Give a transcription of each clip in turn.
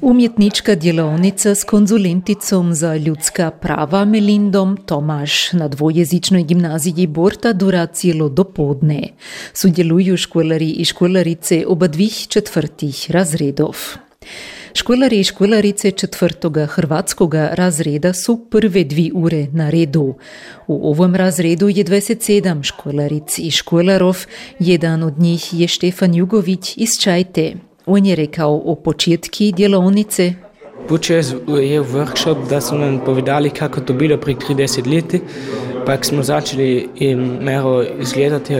Umjetnička delavnica s konzulenticom za ljudska prava Melindom Tomaš na dvojezičnoj gimnaziji Borta dura cijelo dopoldne. Sudjeluju školari i školarice oba dvih četvrtih razredov. Školari i školarice četvrtoga hrvatskoga razreda su prve 2 ure na redu. U ovom razredu je 27 školaric i školarov, jedan od njih je Štefan Jugović iz Čajte. On je rekao o početki djelovnice. Počeo je workshop da su nam povedali kako to bilo pri 30 leti, pak smo začeli malo izgledati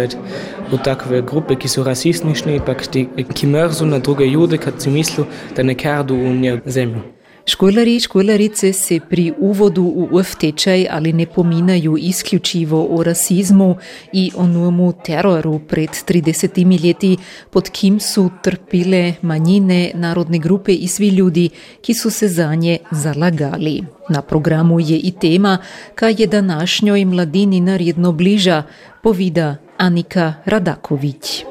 u takve grupe, ki su rasistični, pak ti, ki mrzu na druge ljude, kad si mislu, da ne kardu u nje zemlju. Školari i školarice se pri uvodu u UF tečaj ali ne pominaju isključivo o rasizmu i onomu teroru pred 30 leti, pod kim su trpile manjine, narodne grupe i svi ljudi, ki su se za nje zalagali. Na programu je i tema, kaj je današnjoj mladini naredno bliža, povida Anika Radaković.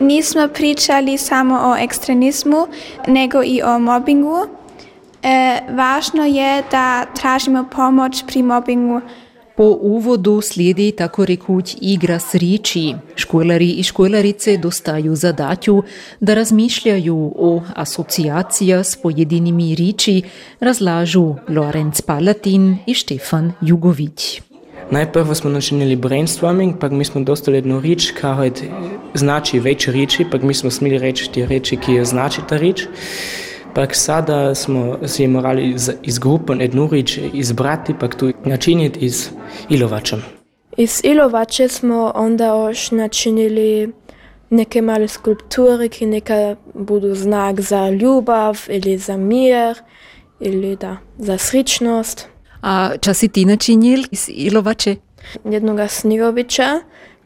Nismo pričali samo o ekstremizmu, nego i o mobbingu. Važno je da tražimo pomoć pri mobbingu. Po uvodu slijedi tako rekuć igra s riči. Školari i školarice dostaju zadaću da razmišljaju o asocijacija s pojedinimi riči, razlažu Lorenz Palatin i Štefan Jugović. Najprvo smo načinili brainstorming, pak mi smo dostali jednu rič, kao znači več riči, pak mi smo smeli reći te riči, ki je znači ta rič. Pak sada smo si morali iz grupe jednu rič izbrati, pak tu načiniti iz Ilovača. Iz Ilovače smo onda još načinili neke male skulpture, ki neka budu znak za ljubav ili za mir ili da, za sričnost. A ča si ti načinil iz Ilovače? Jednoga snigovića,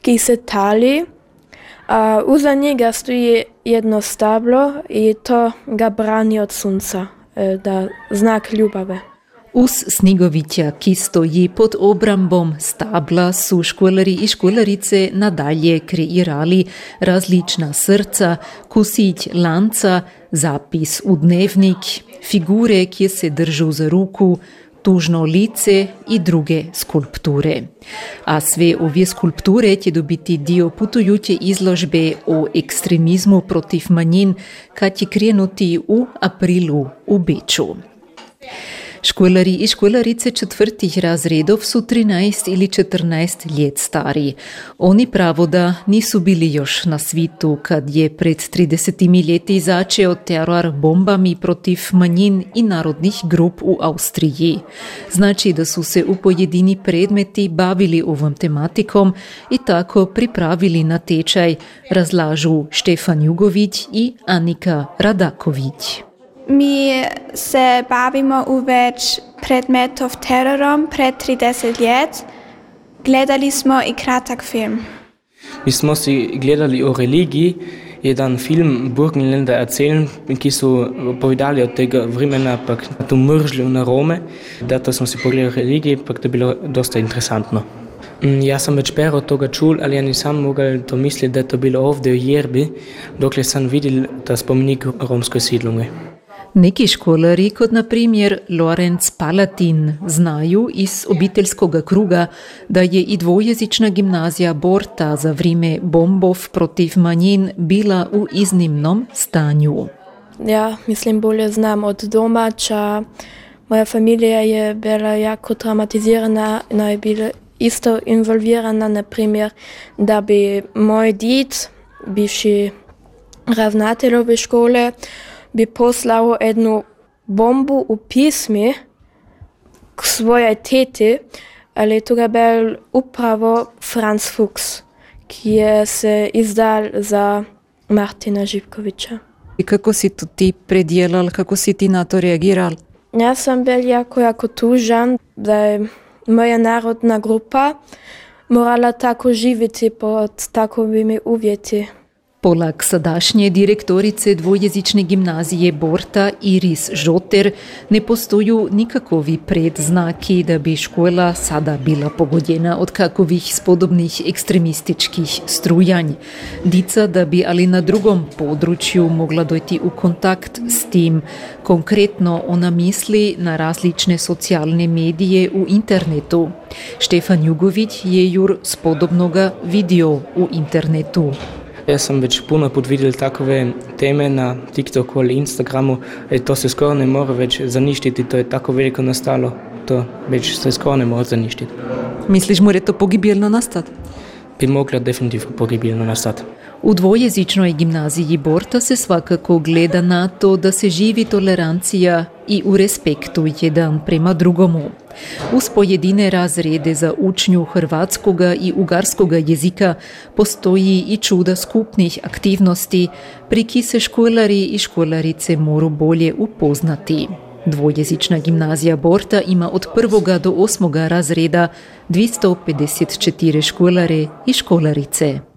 ki se tali. Uza njega stoji jedno stablo i to ga brani od sunca, da znak ljubave. Uz snigovića, ki stoji pod obrambom stabla, su školari i školarice nadalje kreirali različna srca, kusić lanca, zapis u dnevnik, figure, ki se držu za ruku, tužno lice i druge skulpture. A sve ove skulpture će dobiti dio putujuće izložbe o ekstremizmu protiv manjin, kad će krenuti u aprilu u Beču. Školari i školarice četvrtih razredov su 13 ili 14 let stari. Oni pravo da nisu bili još na svitu, kad je pred 30 leti začeo teror bombami protiv manjin i narodnih grup u Austriji. Znači da su se u pojedini predmeti bavili ovom tematikom i tako pripravili na tečaj, razlažu Štefan Jugović i Anika Radaković. Mi se bavimo u več predmetov terorom pred 30 let. Gledali smo i kratak film. Mi smo si gledali o religiji jedan film Burgenländer erzählen, ki su povedali od tega vremena, pak tu mržlju na Rome. Zato smo si pogledali religiji, pak to je bilo dosta interesantno. Ja sam već pero toga čul, ali ja nisam mogel to misliti da je to bilo ovdje u Jerbi, dokle sam videl ta spomenik romskoj sidlunge. Neki školari, kot na primjer Lorenz Palatin, znaju iz obiteljskoga kruga, da je i dvojezična gimnazija Borta za vrijeme bombov protiv manjin bila u iznimnom stanju. Ja, mislim, bolje znam od domača. Moja familija je bila jako traumatizirana, ona je bila isto involvirana, na primjer, da bi moj did, bivši ravnatelj ove škole, bi poslao jednu bombu u pismi k svojoj teti, ali to je bil upravo Franz Fuchs, ki je se izdal za Martina Živkovića. I kako si to ti predjelal, kako si ti na to reagiral? Ja sam bil jako tužan, da je moja narodna grupa morala tako živjeti pod takovimi uvjeti. Poleg sadašnje direktorice dvojezične gimnazije Borta Iris Zötler ne postoju nikakovi predznaki da bi škola sada bila pogodjena od kakovih spodobnih ekstremističkih strujanj. Dica da bi ali na drugom području mogla dojti u kontakt s tim. Konkretno ona misli na različne socialne medije u internetu. Štefan Jugović je jur spodobnoga video u internetu. Ja sam već puno put vidjel takve teme na TikToku ali Instagramu, to se skoro ne mora već zaništiti, to je tako veliko nastalo, to već se skoro ne mora zaništiti. Misliš, more to pogibeljno nastati? Bi mogla definitivno pogibeljno nastati. U dvojezičnoj gimnaziji Borta se svakako gleda na to da se živi tolerancija i u respektu jedan prema drugomu. Uz pojedine razrede za učnju hrvatskoga i ugarskoga jezika postoji i čuda skupnih aktivnosti, pri ki se školari i školarice moru bolje upoznati. Dvojezična gimnazija Borta ima od 1. do 8. razreda 254 školare i školarice.